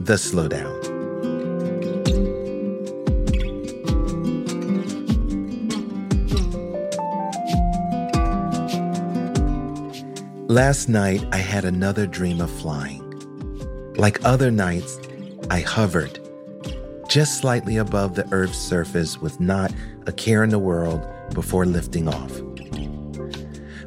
The Slowdown. Last night, I had another dream of flying. Like other nights, I hovered, just slightly above the Earth's surface with not a care in the world before lifting off.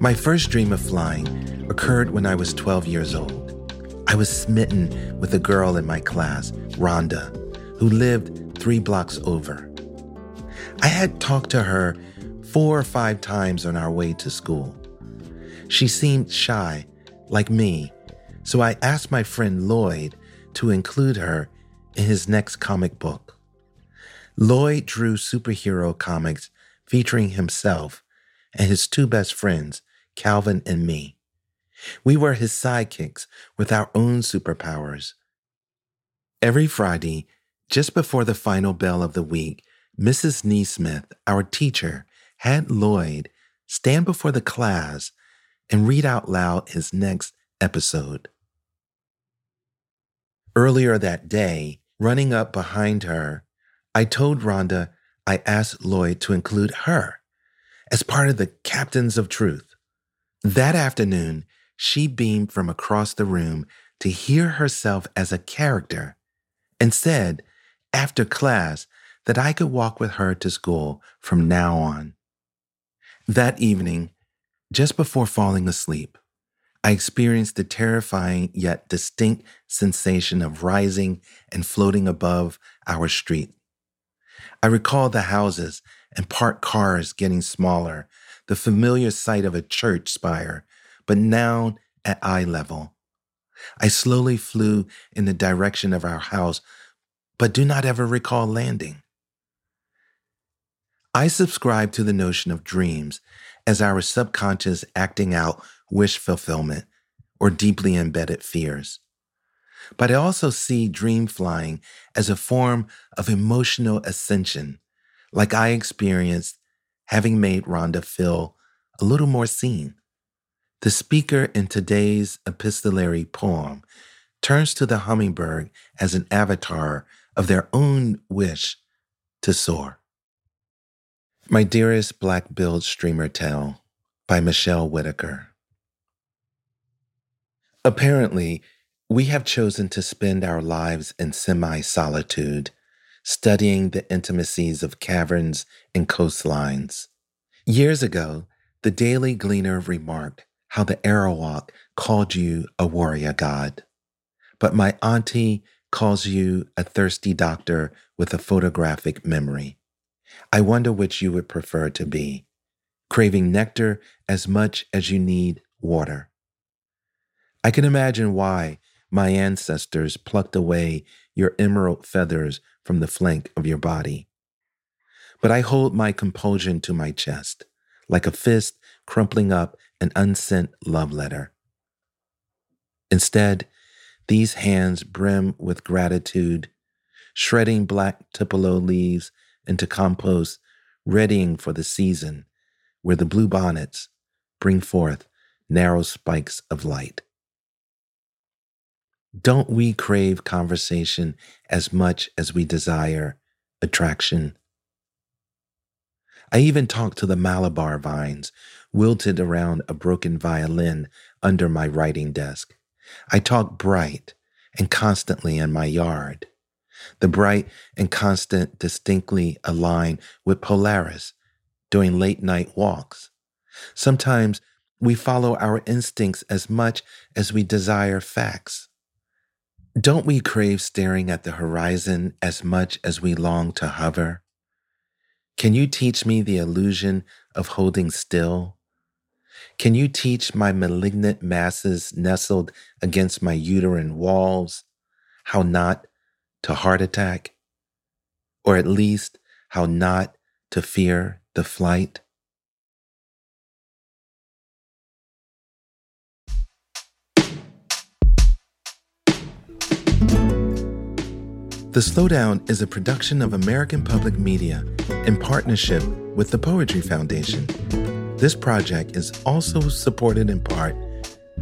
My first dream of flying occurred when I was 12 years old. I was smitten with a girl in my class, Rhonda, who lived 3 blocks over. I had talked to her 4 or 5 times on our way to school. She seemed shy, like me, so I asked my friend Lloyd to include her in his next comic book. Lloyd drew superhero comics featuring himself and his 2 best friends, Calvin and me. We were his sidekicks with our own superpowers. Every Friday, just before the final bell of the week, Mrs. Naismith, our teacher, had Lloyd stand before the class and read out loud his next episode. Earlier that day, running up behind her, I told Rhonda I asked Lloyd to include her as part of the Captains of Truth. That afternoon, she beamed from across the room to hear herself as a character and said, after class, that I could walk with her to school from now on. That evening, just before falling asleep, I experienced the terrifying yet distinct sensation of rising and floating above our street. I recall the houses and parked cars getting smaller, the familiar sight of a church spire, but now at eye level. I slowly flew in the direction of our house, but do not ever recall landing. I subscribe to the notion of dreams as our subconscious acting out wish fulfillment or deeply embedded fears. But I also see dream flying as a form of emotional ascension, like I experienced having made Rhonda feel a little more seen. The speaker in today's epistolary poem turns to the hummingbird as an avatar of their own wish to soar. My Dearest Black-Billed Streamertail by Michelle Whittaker. Apparently, we have chosen to spend our lives in semi-solitude, studying the intimacies of caverns and coastlines. Years ago, the Daily Gleaner remarked how the Arawak called you a warrior god, but my auntie calls you a thirsty doctor with a photographic memory. I wonder which you would prefer to be, craving nectar as much as you need water. I can imagine why my ancestors plucked away your emerald feathers from the flank of your body. But I hold my compulsion to my chest, like a fist crumpling up an unsent love letter. Instead, these hands brim with gratitude, shredding black tupelo leaves into compost, readying for the season where the bluebonnets bring forth narrow spikes of light. Don't we crave conversation as much as we desire attraction? I even talked to the Malabar vines, wilted around a broken violin under my writing desk. I talk bright and constantly in my yard. The bright and constant distinctly align with Polaris during late night walks. Sometimes we follow our instincts as much as we desire facts. Don't we crave staring at the horizon as much as we long to hover? Can you teach me the illusion of holding still? Can you teach my malignant masses nestled against my uterine walls how not to heart attack, or at least how not to fear the flight. The Slowdown is a production of American Public Media in partnership with the Poetry Foundation. This project is also supported in part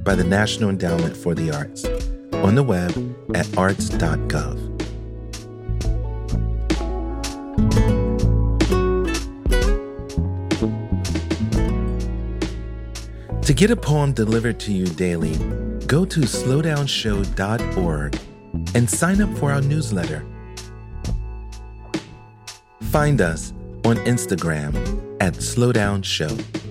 by the National Endowment for the Arts on the web at arts.gov. To get a poem delivered to you daily, go to slowdownshow.org and sign up for our newsletter. Find us on Instagram at slowdownshow.